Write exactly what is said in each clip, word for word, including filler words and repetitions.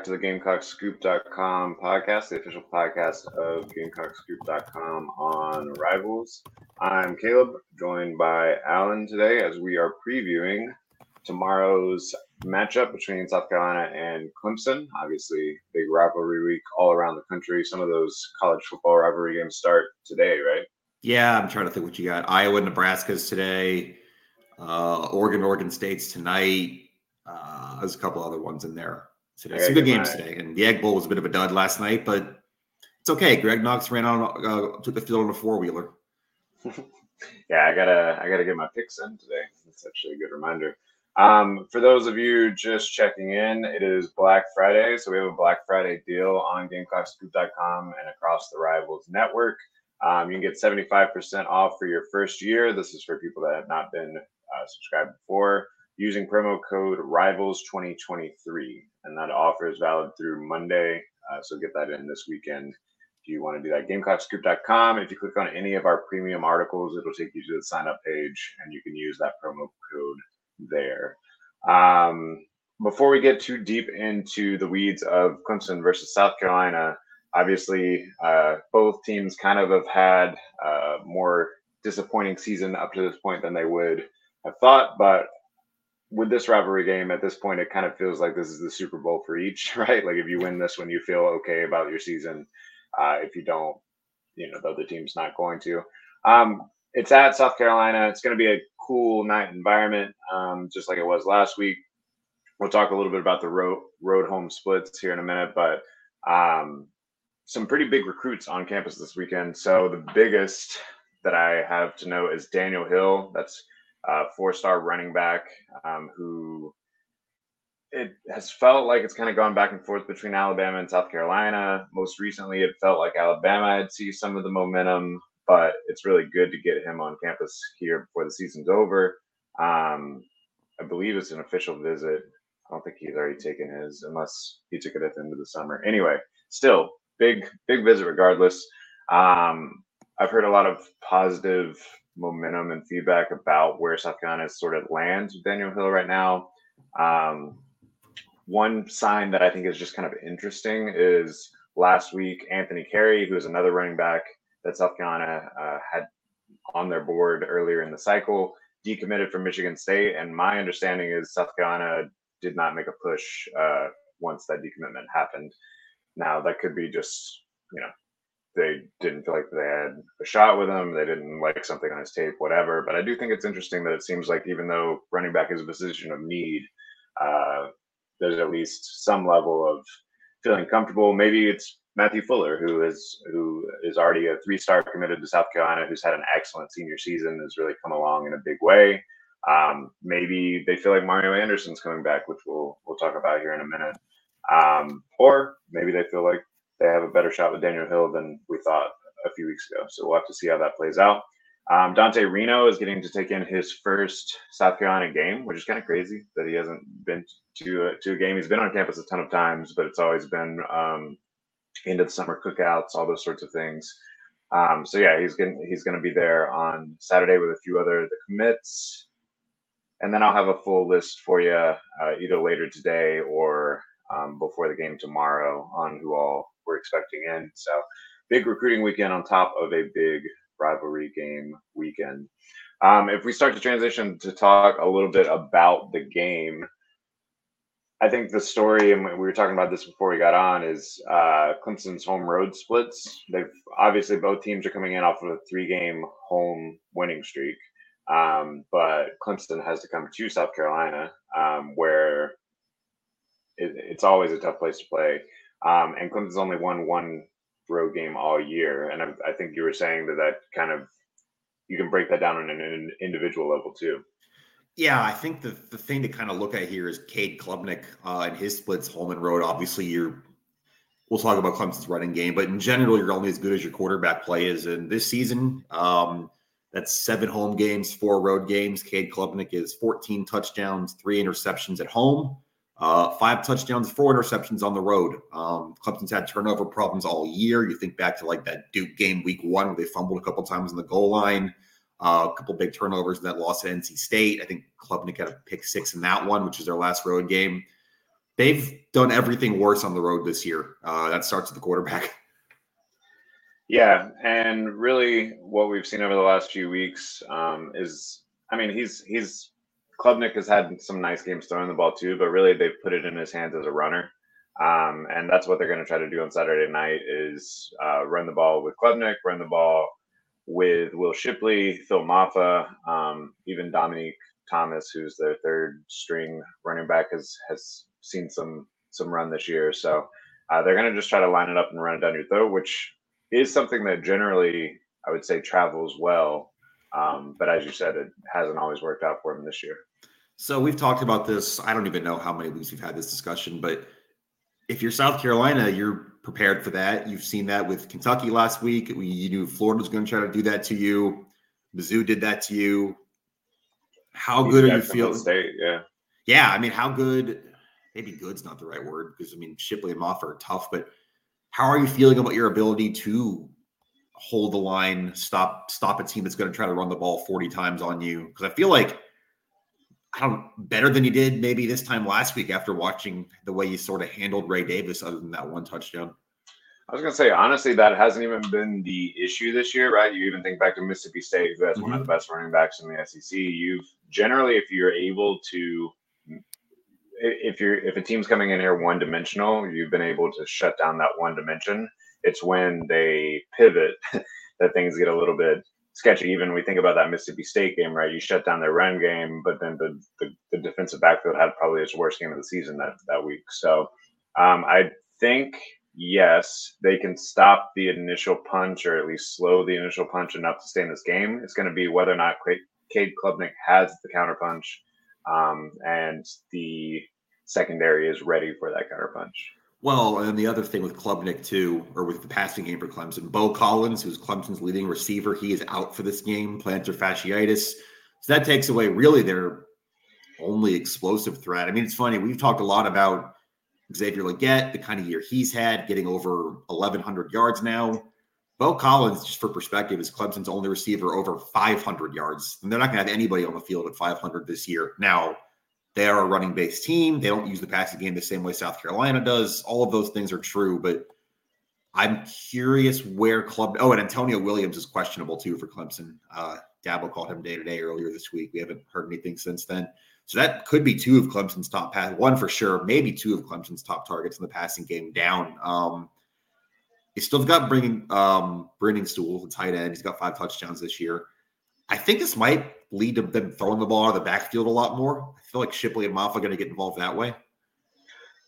back to the Gamecock Scoop dot com podcast, the official podcast of Gamecock Scoop dot com on Rivals. I'm Caleb, joined by Alan today as we are previewing tomorrow's matchup between South Carolina and Clemson. Obviously, big rivalry week all around the country. Some of those college football rivalry games start today, right? Yeah, I'm trying to think what you got. Iowa, Nebraska's today. Uh, Oregon, Oregon State's tonight. Uh, there's a couple other ones in there today. It's a good game today, and the Egg Bowl was a bit of a dud last night, but it's okay. Greg Knox ran on uh, took the field on a four wheeler. yeah, I gotta I gotta get my picks in today. That's actually a good reminder. Um, for those of you just checking in, it is Black Friday, so we have a Black Friday deal on Gamecock Scoop dot com and across the Rivals network. Um, you can get seventy-five percent off for your first year. This is for people that have not been uh, subscribed before, using promo code Rivals twenty twenty-three, and that offer is valid through Monday, uh, so get that in this weekend if you want to do that. Gamecock Scoop dot com. If you click on any of our premium articles, it'll take you to the sign-up page, and you can use that promo code there. Um, before we get too deep into the weeds of Clemson versus South Carolina, obviously uh, both teams kind of have had a more disappointing season up to this point than they would have thought, but with this rivalry game, at this point, it kind of feels like this is the Super Bowl for each, right? Like, if you win this one, you feel okay about your season. Uh, if you don't, you know, the other team's not going to. Um, it's at South Carolina. It's going to be a cool night environment, um, just like it was last week. We'll talk a little bit about the road, road home splits here in a minute, but um, some pretty big recruits on campus this weekend. So the biggest that I have to know is Daniel Hill. That's Uh, four-star running back um, who it has felt like it's kind of gone back and forth between Alabama and South Carolina. Most recently, it felt like Alabama had seen some of the momentum, but it's really good to get him on campus here before the season's over. Um, I believe it's an official visit. I don't think he's already taken his, unless he took it at the end of the summer. Anyway, still, big, big visit regardless. Um, I've heard a lot of positive momentum and feedback about where South Carolina sort of lands with Daniel Hill right now. Um, one sign that I think is just kind of interesting is last week, Anthony Carey, who is another running back that South Carolina uh, had on their board earlier in the cycle, decommitted from Michigan State. And my understanding is South Carolina did not make a push uh, once that decommitment happened. Now, that could be just, you know, they didn't feel like they had a shot with him. They didn't like something on his tape, whatever. But I do think it's interesting that it seems like even though running back is a position of need, uh, there's at least some level of feeling comfortable. Maybe it's Matthew Fuller, who is who is already a three-star committed to South Carolina, who's had an excellent senior season, has really come along in a big way. Um, maybe they feel like Mario Anderson's coming back, which we'll we'll talk about here in a minute. Um, or maybe they feel like they have a better shot with Daniel Hill than we thought a few weeks ago. So we'll have to see how that plays out. Um, Dante Reno is getting to take in his first South Carolina game, which is kind of crazy that he hasn't been to a, to a game. He's been on campus a ton of times, but it's always been um, into the summer cookouts, all those sorts of things. Um, so yeah, he's going he's going to be there on Saturday with a few other the commits. And then I'll have a full list for you uh, either later today or um, before the game tomorrow on who all we're expecting in. So big recruiting weekend on top of a big rivalry game weekend. Um, if we start to transition to talk a little bit about the game, I think the story, and we were talking about this before we got on, is uh, Clemson's home road splits. They've obviously, both teams are coming in off of a three-game home winning streak, um, but Clemson has to come to South Carolina, um, where it, it's always a tough place to play. Um, and Clemson's only won one road game all year. And I, I think you were saying that that kind of, you can break that down on an, an individual level too. Yeah, I think the, the thing to kind of look at here is Cade Klubnik uh, and his splits home and road. Obviously, you're, we'll talk about Clemson's running game, but in general, you're only as good as your quarterback play is. And this season, um, that's seven home games, four road games. Cade Klubnik is fourteen touchdowns, three interceptions at home. Uh, five touchdowns, four interceptions on the road. Um, Clemson's had turnover problems all year. You think back to like that Duke game week one where they fumbled a couple times on the goal line, uh, a couple big turnovers in that loss at N C State. I think Klubnik had a pick six in that one, which is their last road game. they've done everything worse on the road this year. Uh, that starts with the quarterback. Yeah, and really what we've seen over the last few weeks um, is, I mean, he's he's Klubnik has had some nice games throwing the ball too, but really they've put it in his hands as a runner. Um, and that's what they're going to try to do on Saturday night is uh, run the ball with Klubnik, run the ball with Will Shipley, Phil Mafah, um, even Dominique Thomas, who's their third string running back, has has seen some some run this year. So uh, they're going to just try to line it up and run it down your throat, which is something that generally I would say travels well. Um, but as you said, it hasn't always worked out for them this year. So we've talked about this. I don't even know how many weeks we've had this discussion, but if you're South Carolina, you're prepared for that. You've seen that with Kentucky last week. We, you knew Florida was going to try to do that to you. Mizzou did that to you. How good are you feeling? State, yeah. Yeah. I mean, how good, maybe good's not the right word because I mean, Shipley and Moffa are tough, but how are you feeling about your ability to hold the line, stop, stop a team that's going to try to run the ball forty times on you? Cause I feel like, I don't better than you did maybe this time last week after watching the way you sort of handled Ray Davis other than that one touchdown. I was going to say, honestly, that hasn't even been the issue this year, right? You even think back to Mississippi State, who has mm-hmm. one of the best running backs in the S E C. You've generally, if you're able to, if you're, if a team's coming in here one dimensional, you've been able to shut down that one dimension. It's when they pivot that things get a little bit sketchy. Even we think about that Mississippi State game, right? You shut down their run game, but then the, the, the defensive backfield had probably its worst game of the season that, that week. So um, I think, yes, they can stop the initial punch or at least slow the initial punch enough to stay in this game. It's going to be whether or not Cade Klubnik has the counterpunch um, and the secondary is ready for that counterpunch. Well, and the other thing with Klubnik, too, or with the passing game for Clemson, Beaux Collins, who's Clemson's leading receiver, he is out for this game, plantar fasciitis. So that takes away really their only explosive threat. I mean, it's funny. We've talked a lot about Xavier Legette, the kind of year he's had, getting over eleven hundred yards now. Beaux Collins, just for perspective, is Clemson's only receiver over five hundred yards. And they're not going to have anybody on the field at five hundred this year. Now, they are a running-based team. They don't use the passing game the same way South Carolina does. All of those things are true, but I'm curious where Klubnik – oh, and Antonio Williams is questionable, too, for Clemson. Uh, Dabo called him day-to-day earlier this week. We haven't heard anything since then. So that could be two of Clemson's top pass – one for sure, maybe two of Clemson's top targets in the passing game down. Um, he's still got bringing um, Briningstool, the tight end. He's got five touchdowns this year. I think this might lead to them throwing the ball out of the backfield a lot more. I feel like Shipley and Moffa are going to get involved that way.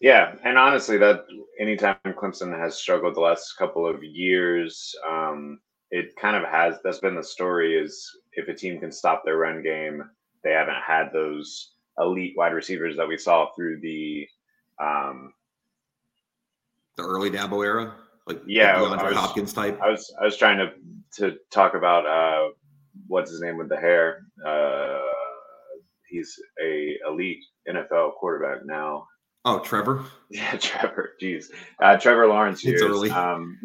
Yeah, and honestly, that anytime Clemson has struggled the last couple of years, um, it kind of has. That's been the story: is if a team can stop their run game, they haven't had those elite wide receivers that we saw through the um, the early Dabo era, like yeah, like DeAndre Hopkins type. I was I was trying to to talk about. Uh, What's his name with the hair? Uh, he's a elite N F L quarterback now. Oh, Trevor. Yeah, Trevor. Jeez, uh, Trevor Lawrence. It's years. Early. Um,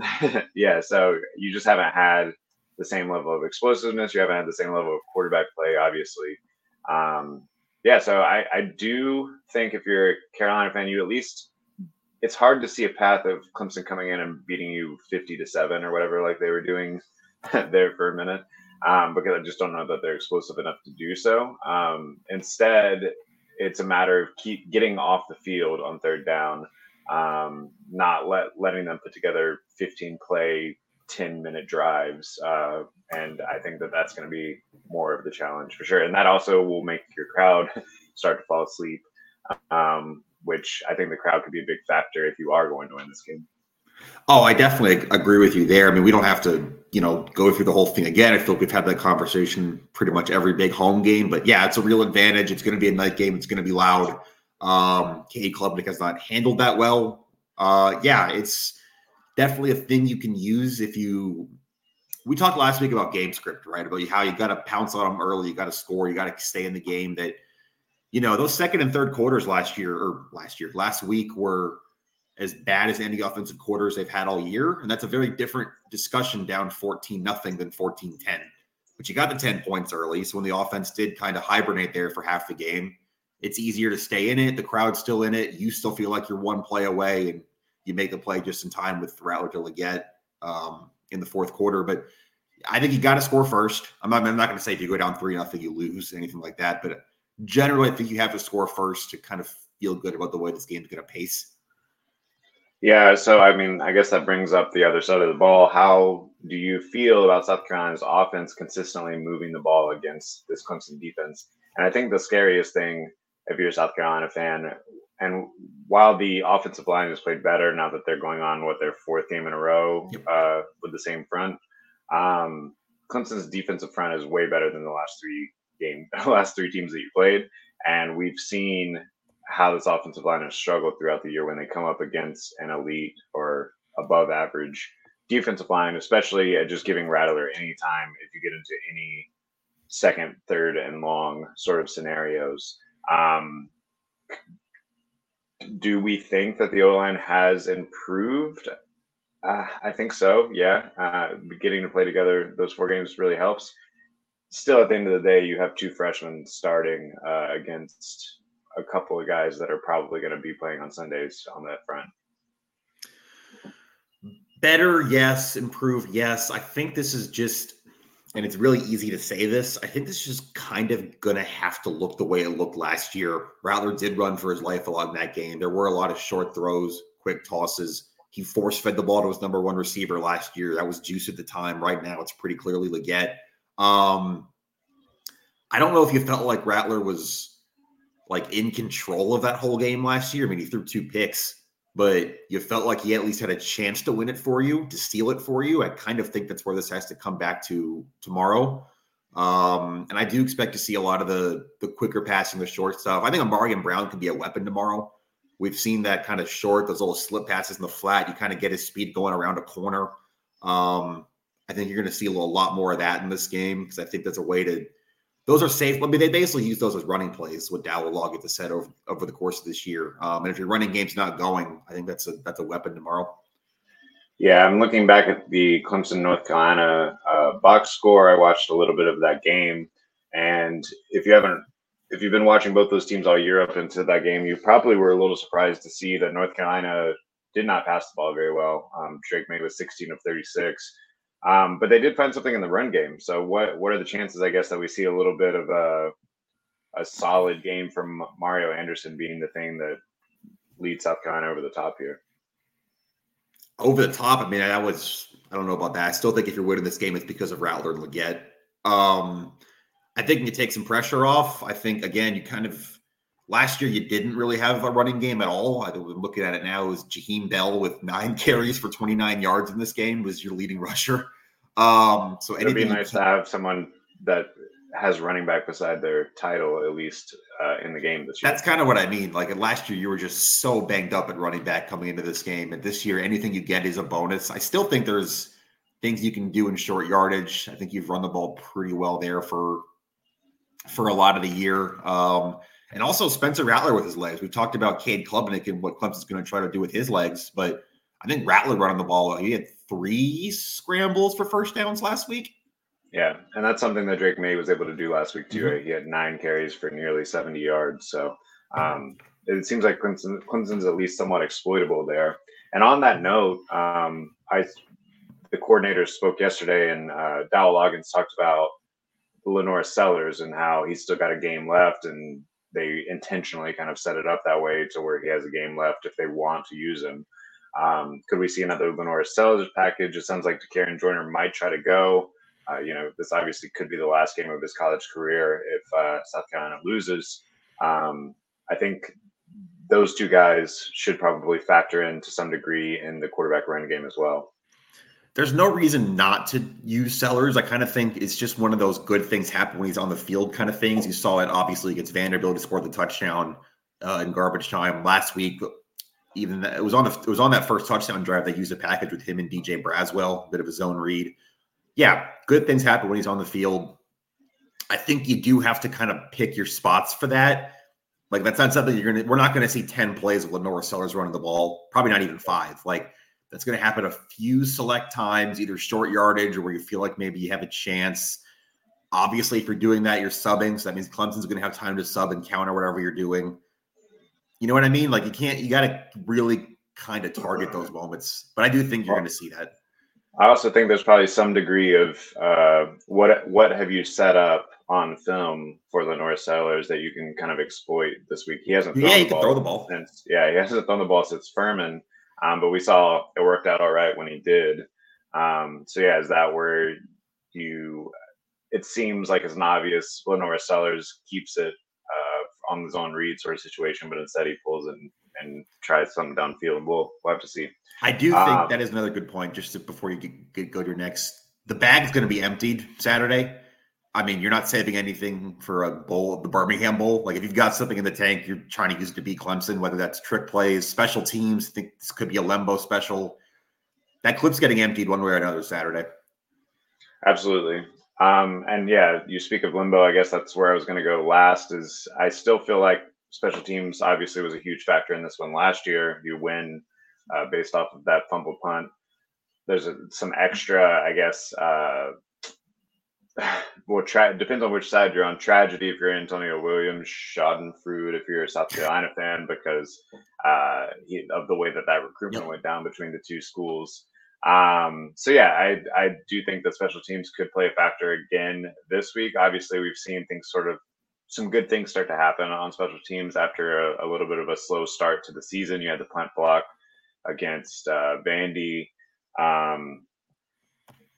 yeah, so you just haven't had the same level of explosiveness. You haven't had the same level of quarterback play, obviously. Um, yeah, so I, I do think if you're a Carolina fan, you at least it's hard to see a path of Clemson coming in and beating you fifty to seven or whatever, like they were doing there for a minute. Um, because I just don't know that they're explosive enough to do so. Um, instead, it's a matter of keep getting off the field on third down, um, not let, letting them put together fifteen play, ten minute drives. Uh, and I think that that's going to be more of the challenge for sure. And that also will make your crowd start to fall asleep, um, which I think the crowd could be a big factor if you are going to win this game. Oh, I definitely agree with you there. I mean, we don't have to, you know, go through the whole thing again. I feel like we've had that conversation pretty much every big home game. But, yeah, it's a real advantage. It's going to be a night game. It's going to be loud. Um, Cade Klubnik has not handled that well. Uh, yeah, it's definitely a thing you can use if you – we talked last week about game script, right, about how you got to pounce on them early. You got to score. You got to stay in the game that, you know, those second and third quarters last year – or last year, last week were – as bad as any offensive quarters they've had all year. And that's a very different discussion down fourteen nothing than fourteen ten. But you got the ten points early. So when the offense did kind of hibernate there for half the game, it's easier to stay in it. The crowd's still in it. You still feel like you're one play away, and you make the play just in time with Rattler to Legette um, in the fourth quarter. But I think you got to score first. I'm not, I'm not going to say if you go down three nothing, you lose, anything like that. But generally, I think you have to score first to kind of feel good about the way this game's going to pace. Yeah, so, I mean, I guess that brings up the other side of the ball. How do you feel about South Carolina's offense consistently moving the ball against this Clemson defense? And I think the scariest thing, if you're a South Carolina fan, and while the offensive line has played better now that they're going on, what, their fourth game in a row uh, with the same front, um, Clemson's defensive front is way better than the last three game, the last three teams that you played. And we've seen how this offensive line has struggled throughout the year when they come up against an elite or above average defensive line, especially at just giving Rattler any time if you get into any second, third, and long sort of scenarios. Um, do we think that the O-line has improved? Uh, I think so, yeah. Uh, getting to play together those four games really helps. Still, at the end of the day, you have two freshmen starting uh, against a couple of guys that are probably going to be playing on Sundays on that front. Better, yes. Improved, yes. I think this is just, and it's really easy to say this, I think this is just kind of going to have to look the way it looked last year. Rattler did run for his life a lot in that game. There were a lot of short throws, quick tosses. He force-fed the ball to his number one receiver last year. That was Juice at the time. Right now, it's pretty clearly Legette. Um, I don't know if you felt like Rattler was like in control of that whole game last year. I mean, he threw two picks, but you felt like he at least had a chance to win it for you, to steal it for you. I kind of think that's where this has to come back to tomorrow. Um, and I do expect to see a lot of the the quicker passing, the short stuff. I think Amarion Brown could be a weapon tomorrow. We've seen that kind of short, those little slip passes in the flat. You kind of get his speed going around a corner. Um, I think you're going to see a lot more of that in this game because I think that's a way to Those are safe. I mean, they basically use those as running plays with Dowell Loggett to set over, over the course of this year. Um, and if your running game's not going, I think that's a that's a weapon tomorrow. Yeah, I'm looking back at the Clemson, North Carolina uh, box score. I watched a little bit of that game, and if you haven't, if you've been watching both those teams all year up into that game, you probably were a little surprised to see that North Carolina did not pass the ball very well. Um, Drake May was sixteen of thirty-six. Um, but they did find something in the run game. So what what are the chances, I guess, that we see a little bit of a, a solid game from Mario Anderson being the thing that leads South Carolina over the top here? Over the top? I mean, I was – I don't know about that. I still think if you're winning this game, it's because of Rattler and Legette. Um, I think you take some pressure off. I think, again, you kind of – last year you didn't really have a running game at all. I'm looking at it now. It was Jaheim Bell with nine carries for twenty-nine yards in this game was your leading rusher. Um, so it'd be nice to have someone that has running back beside their title, at least uh, in the game this year. That's kind of what I mean. Like last year, you were just so banged up at running back coming into this game. And this year, anything you get is a bonus. I still think there's things you can do in short yardage. I think you've run the ball pretty well there for, for a lot of the year. Um, and also Spencer Rattler with his legs. We've talked about Cade Klubnik and what Clemson's going to try to do with his legs, but I think Rattler running the ball, he had three scrambles for first downs last week. Yeah, and that's something that Drake May was able to do last week too. Mm-hmm. He had nine carries for nearly seventy yards. So um, it seems like Clemson, Clemson's at least somewhat exploitable there. And on that note, um, I the coordinators spoke yesterday, and uh, Dowell Loggett talked about Lenore Sellers and how he's still got a game left, and they intentionally kind of set it up that way to where he has a game left if they want to use him. Um, could we see another Lenore Sellers package? It sounds like DeKaron Joyner might try to go. Uh, you know, this obviously could be the last game of his college career if uh, South Carolina loses. Um, I think those two guys should probably factor in to some degree in the quarterback run game as well. There's no reason not to use Sellers. I kind of think it's just one of those good things happen when he's on the field kind of things. You saw it obviously against Vanderbilt to score the touchdown uh, in garbage time last week. Even that, it was on the it was on that first touchdown drive. They used a package with him and D J Braswell, a bit of a zone read. Yeah, good things happen when he's on the field. I think you do have to kind of pick your spots for that. Like that's not something you're gonna. We're not gonna see ten plays of Lenore Sellers running the ball. Probably not even five. Like. That's going to happen a few select times, either short yardage or where you feel like maybe you have a chance. Obviously, if you're doing that, you're subbing. So that means Clemson's going to have time to sub and counter whatever you're doing. You know what I mean? Like you can't, you got to really kind of target those moments. But I do think you're going to see that. I also think there's probably some degree of uh, what what have you set up on film for Lenore Sellers that you can kind of exploit this week. He hasn't thrown yeah, he the, ball throw the ball since yeah, he hasn't thrown the ball since Furman. Um, but we saw it worked out all right when he did. Um, so yeah, is that where you? It seems like it's an obvious Lenore Sellers keeps it uh, on the zone read sort of situation, but instead he pulls it and, and tries something downfield. We'll we'll have to see. I do think um, that is another good point. Just to, before you get, get, go to your next, the bag is going to be emptied Saturday. I mean, you're not saving anything for a bowl, the Birmingham Bowl. Like if you've got something in the tank, you're trying to use it to beat Clemson, whether that's trick plays, special teams. I think this could be a Lembo special. That clip's getting emptied one way or another Saturday. Absolutely. Um, and yeah, you speak of Limbo, I guess that's where I was going to go last is I still feel like special teams obviously was a huge factor in this one last year. You win uh, based off of that fumble punt. There's a, some extra, I guess, uh, well, tra- depends on which side you're on. Tragedy if you're Antonio Williams, Schadenfreude if you're a South Carolina fan because uh, he, of the way that that recruitment yep. went down between the two schools. Um, so yeah, I, I do think that special teams could play a factor again this week. Obviously we've seen things sort of some good things start to happen on special teams after a, a little bit of a slow start to the season. You had the punt block against, uh, Vandy. Um,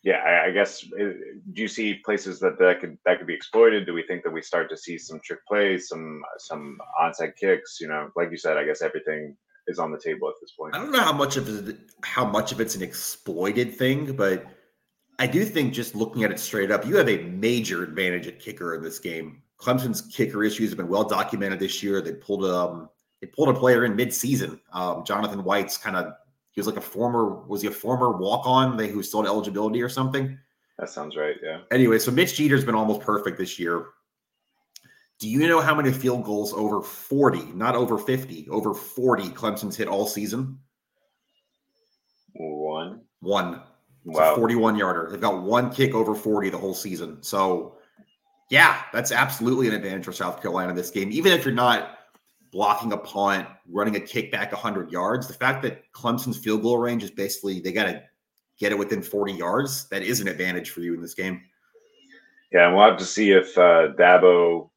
yeah, I, I guess, it, do you see places that that could, that could be exploited? Do we think that we start to see some trick plays, some, some onside kicks, you know, like you said, I guess everything is on the table at this point. I don't know how much of it, how much of it's an exploited thing, but I do think just looking at it straight up, you have a major advantage at kicker in this game. Clemson's kicker issues have been well documented this year. They pulled um they pulled a player in mid-season. Um, Jonathan White's kind of he was like a former was he a former walk-on they who still had eligibility or something? That sounds right, yeah. Anyway, so Mitch Jeter's been almost perfect this year. Do you know how many field goals over forty, not over fifty, over forty Clemson's hit all season? One. One. It's wow. a forty-one-yarder. They've got one kick over forty the whole season. So, yeah, that's absolutely an advantage for South Carolina this game. Even if you're not blocking a punt, running a kick back one hundred yards, the fact that Clemson's field goal range is basically they got to get it within forty yards, that is an advantage for you in this game. Yeah, and we'll have to see if uh, Dabo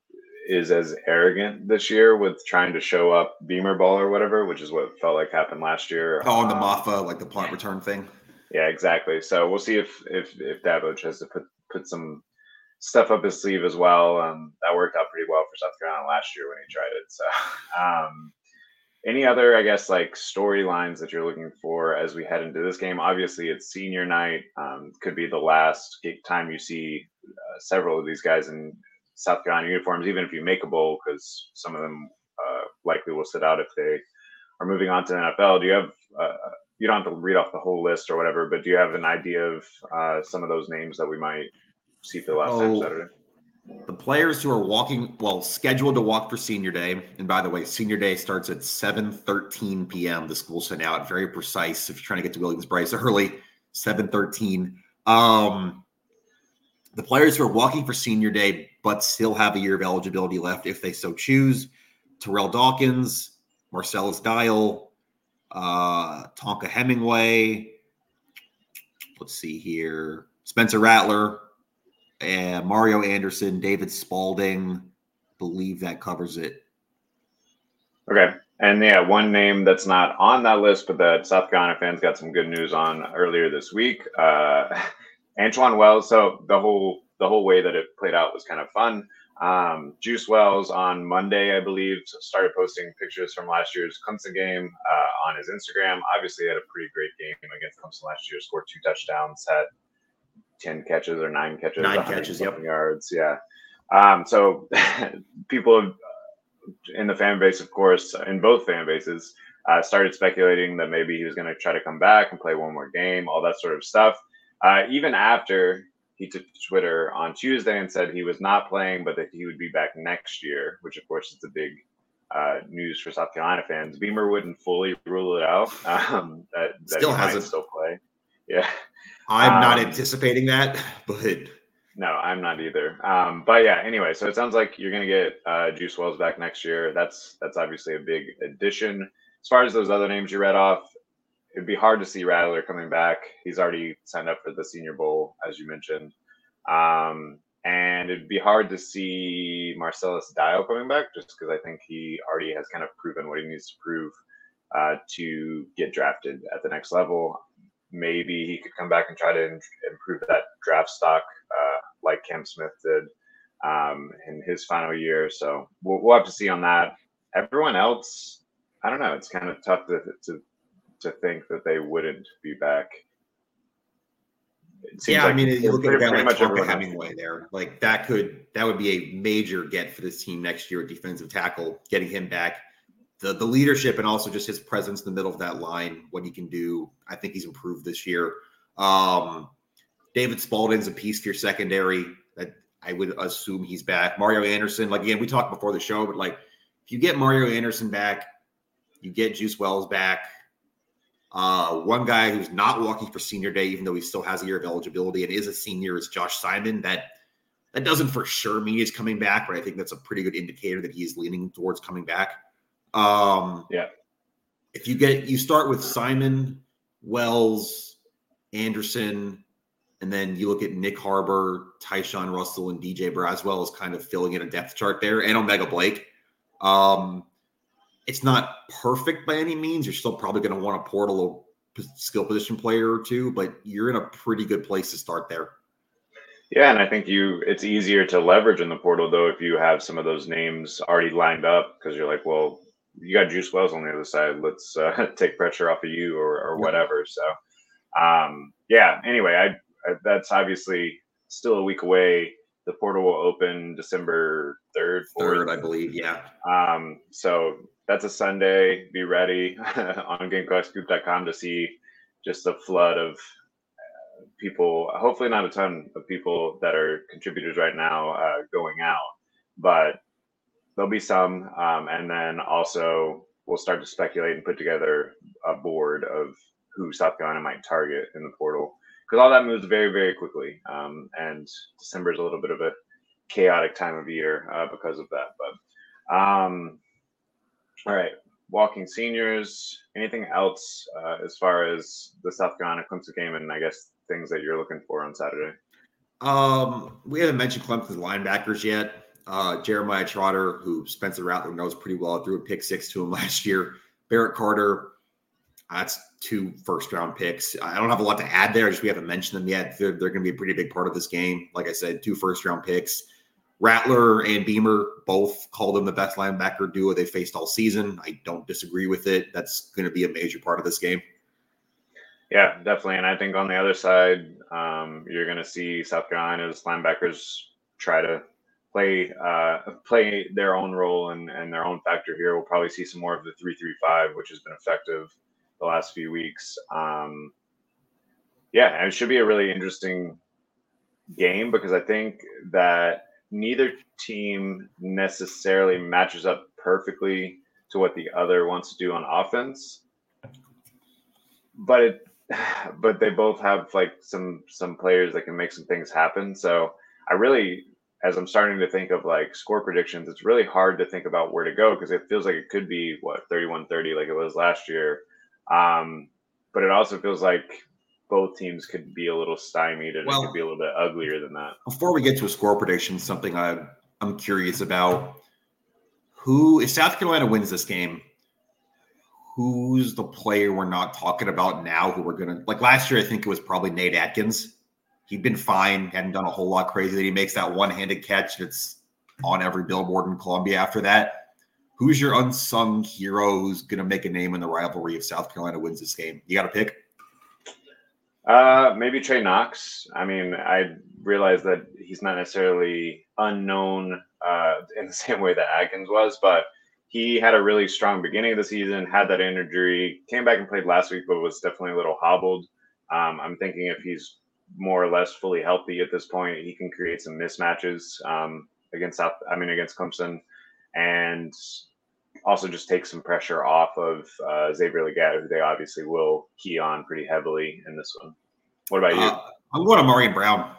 is as arrogant this year with trying to show up Beamer ball or whatever, which is what felt like happened last year. Oh, and the um, Mafah, like the punt return thing. Yeah, exactly. So we'll see if if if Dabo tries to put put some stuff up his sleeve as well. Um, that worked out pretty well for South Carolina last year when he tried it. So um, any other, I guess, like storylines that you're looking for as we head into this game? Obviously, it's senior night. Um, could be the last time you see uh, several of these guys in South Carolina uniforms, even if you make a bowl, because some of them uh, likely will sit out if they are moving on to the N F L. Do you have, uh, you don't have to read off the whole list or whatever, but do you have an idea of uh, some of those names that we might see for the last oh, time Saturday? The players who are walking, well, scheduled to walk for senior day. And by the way, senior day starts at seven thirteen p.m. The school sent out, very precise. If you're trying to get to Williams-Brice early, seven thirteen. Um, The players who are walking for senior day but still have a year of eligibility left if they so choose: Terrell Dawkins, Marcellus Dial, uh, Tonka Hemingway, let's see here, Spencer Rattler, uh, Mario Anderson, David Spalding. I believe that covers it. Okay. And yeah, one name that's not on that list but that South Carolina fans got some good news on earlier this week. Uh Antoine Wells, so the whole the whole way that it played out was kind of fun. Um, Juice Wells on Monday, I believe, started posting pictures from last year's Clemson game uh, on his Instagram. Obviously, he had a pretty great game against Clemson last year, scored two touchdowns, had ten catches or nine catches. Nine catches, yep. Yards, yeah. Um, so people in the fan base, of course, in both fan bases, uh, started speculating that maybe he was going to try to come back and play one more game, all that sort of stuff. Uh, even after he took to Twitter on Tuesday and said he was not playing, but that he would be back next year, which, of course, is the big uh, news for South Carolina fans. Beamer wouldn't fully rule it out um, that, that still he hasn't. might still play. Yeah, I'm um, not anticipating that, but No, I'm not either. Um, but yeah, anyway, so it sounds like you're going to get uh, Juice Wells back next year. That's that's obviously a big addition. As far as those other names you read off, it'd be hard to see Rattler coming back. He's already signed up for the Senior Bowl, as you mentioned. Um, and it'd be hard to see Marcellus Dial coming back, just because I think he already has kind of proven what he needs to prove uh, to get drafted at the next level. Maybe he could come back and try to in- improve that draft stock uh, like Cam Smith did um, in his final year. So we'll, we'll have to see on that. Everyone else, I don't know. It's kind of tough to to, to think that they wouldn't be back. It seems yeah, like I mean, you look at a guy like Tonka Hemingway there. Like that could that would be a major get for this team next year at defensive tackle, getting him back. The, the leadership and also just his presence in the middle of that line, what he can do. I think he's improved this year. Um, David Spalding's a piece to your secondary that I would assume he's back. Mario Anderson, like, again, we talked before the show, but, like, if you get Mario Anderson back, you get Juice Wells back. Uh, one guy who's not walking for senior day, even though he still has a year of eligibility and is a senior, is Josh Simon. That that doesn't for sure mean he's coming back, but I think that's a pretty good indicator that he's leaning towards coming back. Um, yeah. If you get, you start with Simon, Wells, Anderson, and then you look at Nick Harbor, Tyshawn Russell, and D J Braswell is kind of filling in a depth chart there, and Omega Blake. Um, it's not perfect by any means. You're still probably going to want to port a little skill position player or two, but you're in a pretty good place to start there. Yeah, and I think you it's easier to leverage in the portal, though, if you have some of those names already lined up, because you're like, well, you got Juice Wells on the other side. Let's uh, take pressure off of you or, or whatever. So, um, yeah, anyway, I, I that's obviously still a week away. The portal will open December third. third, I believe, yeah. Um, so that's a Sunday. Be ready on Game Cock Scoop dot com to see just a flood of uh, people, hopefully not a ton of people that are contributors right now uh, going out, but there'll be some, um, and then also we'll start to speculate and put together a board of who South Carolina might target in the portal, because all that moves very, very quickly, um, and December is a little bit of a chaotic time of year uh, because of that. But um, all right, walking seniors, anything else uh, as far as the South Carolina Clemson game and I guess things that you're looking for on Saturday? Um, we haven't mentioned Clemson's linebackers yet. Uh, Jeremiah Trotter, who Spencer Rattler knows pretty well, threw a pick six to him last year. Barrett Carter, that's two first-round picks. I don't have a lot to add there. Just we haven't mentioned them yet. They're, they're going to be a pretty big part of this game. Like I said, two first-round picks. Rattler and Beamer both called them the best linebacker duo they faced all season. I don't disagree with it. That's going to be a major part of this game. Yeah, definitely. And I think on the other side, um, you're going to see South Carolina's linebackers try to play uh, play their own role and, and their own factor here. We'll probably see some more of the three three five, which has been effective the last few weeks. Um, yeah, and it should be a really interesting game because I think that neither team necessarily matches up perfectly to what the other wants to do on offense. But it, but they both have like some some players that can make some things happen. So I really... as I'm starting to think of like score predictions, it's really hard to think about where to go because it feels like it could be what thirty-one thirty like it was last year. Um, but it also feels like both teams could be a little stymied and well, it could be a little bit uglier than that. Before we get to a score prediction, something I, I'm curious about. Who, if South Carolina wins this game, who's the player we're not talking about now who we're going to – like last year I think it was probably Nate Atkins. He'd been fine, hadn't done a whole lot crazy. Then he makes that one-handed catch that's on every billboard in Columbia after that. Who's your unsung hero who's going to make a name in the rivalry if South Carolina wins this game? You got to pick? Uh, maybe Trey Knox. I mean, I realize that he's not necessarily unknown uh, in the same way that Atkins was, but he had a really strong beginning of the season, had that injury, came back and played last week, but was definitely a little hobbled. Um, I'm thinking if he's more or less fully healthy at this point, he can create some mismatches um, against South, I mean, against Clemson, and also just take some pressure off of uh, Xavier Legette, who they obviously will key on pretty heavily in this one. What about you? Uh, I'm going to Amarion Brown.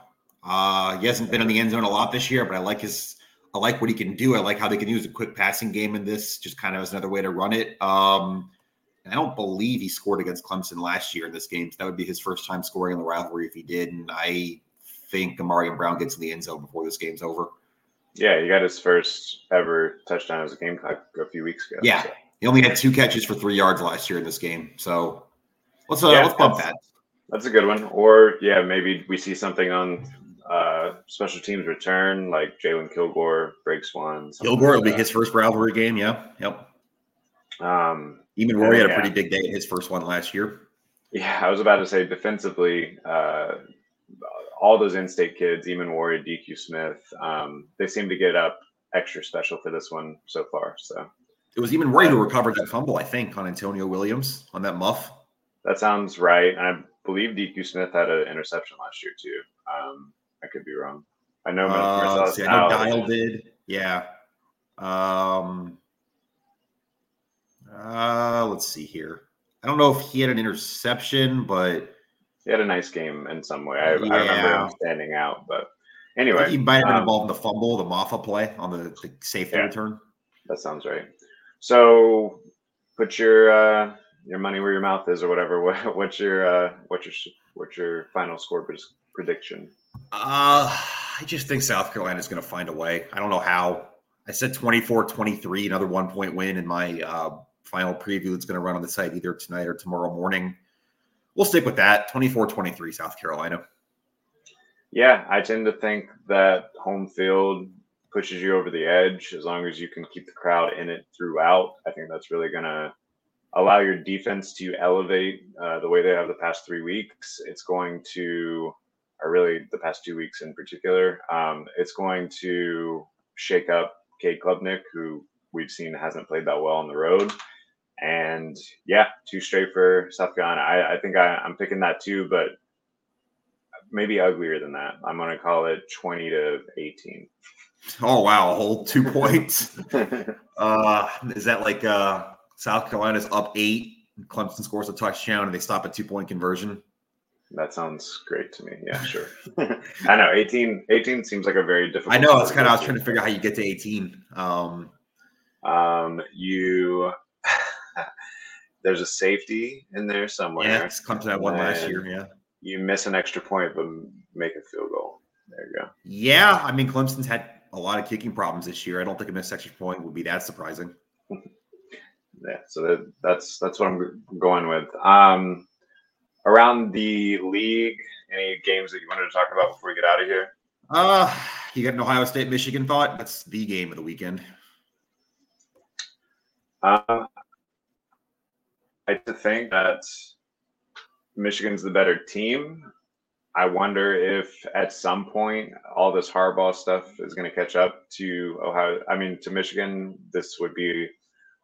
Uh, he hasn't been in the end zone a lot this year, but I like his, I like what he can do. I like how they can use a quick passing game in this, just kind of as another way to run it. Um, I don't believe he scored against Clemson last year in this game, so that would be his first time scoring in the rivalry if he did. And I think Amarion Brown gets in the end zone before this game's over. Yeah, he got his first ever touchdown as a Gamecock a few weeks ago. Yeah, so. He only had two catches for three yards last year in this game. So let's uh, yeah, let's bump that. That's a good one. Or yeah, maybe we see something on uh, special teams return, like Jalen Kilgore breaks one. Kilgore like will be his first rivalry game. Yeah, yep. Um, Even Rory had a yeah. pretty big day in his first one last year. Yeah, I was about to say defensively, uh, all those in-state kids, Eamon Warrior, D Q Smith, um, they seem to get up extra special for this one so far. So it was Eamon Warrior who recovered that fumble, I think, on Antonio Williams on that muff. That sounds right. I believe D Q Smith had an interception last year too. Um, I could be wrong. I know Marcellus uh, see, I know Dial did. Yeah. Um, Uh, let's see here. I don't know if he had an interception, but he had a nice game in some way. I, yeah. I remember him standing out, but anyway, he might have been um, involved in the fumble, the Mafah play on the, the safety yeah, return. That sounds right. So, put your uh, your money where your mouth is, or whatever. What, what's your uh, what's your what's your final score prediction? Uh, I just think South Carolina is going to find a way. I don't know how. I said twenty-four twenty-three, another one point win in my. Uh, Final preview that's going to run on the site either tonight or tomorrow morning. We'll stick with that. twenty-four twenty-three South Carolina. Yeah, I tend to think that home field pushes you over the edge as long as you can keep the crowd in it throughout. I think that's really going to allow your defense to elevate uh, the way they have the past three weeks. It's going to, or really the past two weeks in particular, um, it's going to shake up Cade Klubnik, who we've seen hasn't played that well on the road. And yeah, two straight for South Carolina. I, I think I, I'm picking that too, but maybe uglier than that. I'm going to call it twenty to eighteen. Oh, wow. A whole two points. uh, is that like uh, South Carolina's up eight, Clemson scores a touchdown, and they stop a two-point conversion? That sounds great to me. Yeah, sure. I know. eighteen, eighteen seems like a very difficult. I know. That's kind of, I was trying to figure out how you get to eighteen. Um, um, you... There's a safety in there somewhere. Yeah, it's Clemson had one last year, yeah. You miss an extra point, but make a field goal. There you go. Yeah, I mean, Clemson's had a lot of kicking problems this year. I don't think a missed extra point would be that surprising. Yeah, so that, that's that's what I'm going with. Um, around the league, any games that you wanted to talk about before we get out of here? Uh, you got an Ohio State-Michigan thought? That's the game of the weekend. Um. I think that Michigan's the better team. I wonder if at some point all this Harbaugh stuff is going to catch up to Ohio. I mean, to Michigan, this would be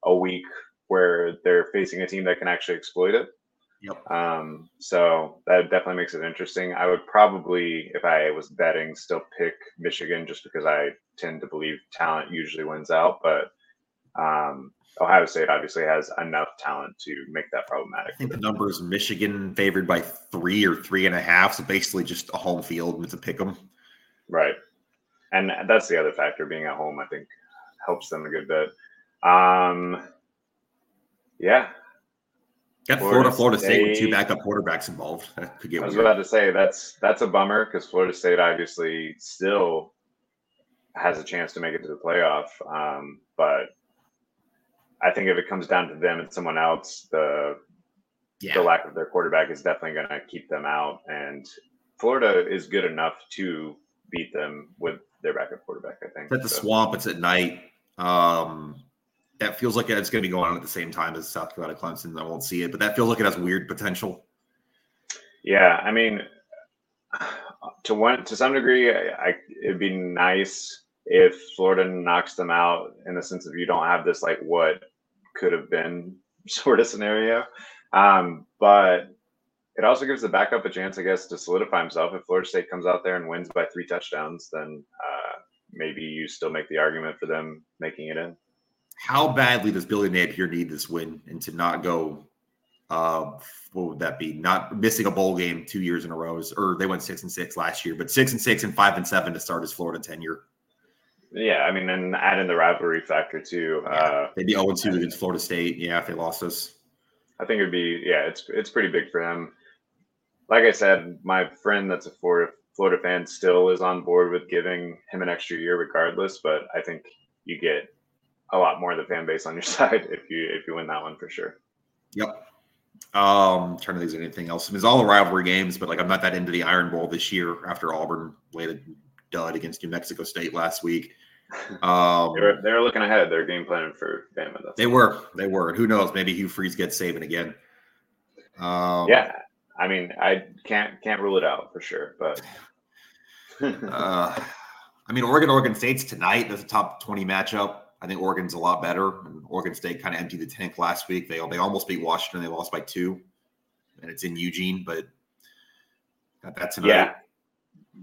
a week where they're facing a team that can actually exploit it. Yep. Um, so that definitely makes it interesting. I would probably, if I was betting, still pick Michigan just because I tend to believe talent usually wins out. But um, Ohio State obviously has enough talent to make that problematic. I think the number is Michigan favored by three or three and a half. So basically just a home field and it's a pick 'em. Right. And that's the other factor, being at home, I think helps them a good bit. Um, yeah. Got Florida, Florida State with two backup quarterbacks involved. That could get I was weird. about to say that's, that's a bummer because Florida State obviously still has a chance to make it to the playoff. Um, but I think if it comes down to them and someone else, the yeah. the lack of their quarterback is definitely going to keep them out. And Florida is good enough to beat them with their backup quarterback, I think. It's at the so. swamp. It's at night. Um, that feels like it's going to be going on at the same time as South Carolina Clemson. I won't see it, but that feels like it has weird potential. Yeah, I mean, to one to some degree, I, I, it'd be nice if Florida knocks them out in the sense of you don't have this like what could have been sort of scenario. Um, but it also gives the backup a chance, I guess, to solidify himself. If Florida State comes out there and wins by three touchdowns, then uh, maybe you still make the argument for them making it in. How badly does Billy Napier need this win and to not go Uh, what would that be? Not missing a bowl game two years in a row, or they went six and six last year, but six and six and five and seven to start his Florida tenure. Yeah, I mean, and add in the rivalry factor too. Yeah, uh, they'd be zero and two against Florida State. Yeah, if they lost us, I think it'd be yeah, it's it's pretty big for him. Like I said, my friend that's a Florida Florida fan still is on board with giving him an extra year, regardless. But I think you get a lot more of the fan base on your side if you if you win that one for sure. Yep. Um, trying to think of anything else. It's all the rivalry games, but like I'm not that into the Iron Bowl this year after Auburn played a dud against New Mexico State last week. Um, they, were, they were looking ahead. They're game planning for Bama. That's they were. They were. Who knows? Maybe Hugh Freeze gets saving again. Um, yeah. I mean, I can't can't rule it out for sure. But uh, I mean, Oregon, Oregon State's tonight. That's a top twenty matchup. I think Oregon's a lot better. And Oregon State kind of emptied the tank last week. They they almost beat Washington. They lost by two, and it's in Eugene. But got that tonight. Yeah,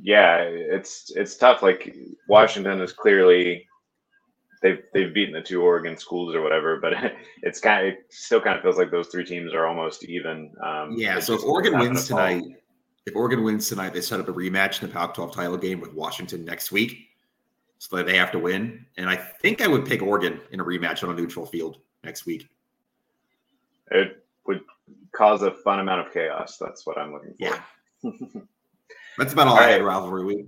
yeah, it's it's tough. Like Washington is clearly they've they've beaten the two Oregon schools or whatever. But it's kind of it still kind of feels like those three teams are almost even. Um, yeah. So if Oregon wins tonight, if Oregon wins tonight, they set up a rematch in the Pac twelve title game with Washington next week. So they have to win. And I think I would pick Oregon in a rematch on a neutral field next week. It would cause a fun amount of chaos. That's what I'm looking for. Yeah. That's about all, all right. I had rivalry week.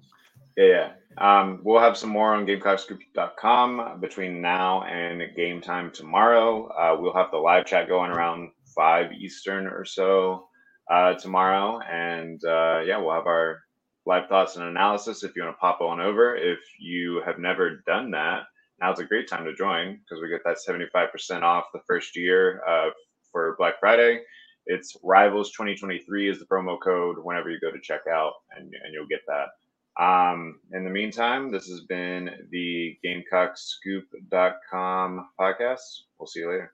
Yeah. yeah. Um, we'll have some more on Gamecock Scoop dot com between now and game time tomorrow. Uh, we'll have the live chat going around five Eastern or so uh, tomorrow. And uh, yeah, we'll have our live thoughts and analysis if you want to pop on over. If you have never done that, now's a great time to join because we get that seventy-five percent off the first year uh, for Black Friday. It's Rivals twenty twenty-three is the promo code whenever you go to check out, and, and you'll get that. Um, in the meantime, this has been the Gamecock Scoop dot com podcast. We'll see you later.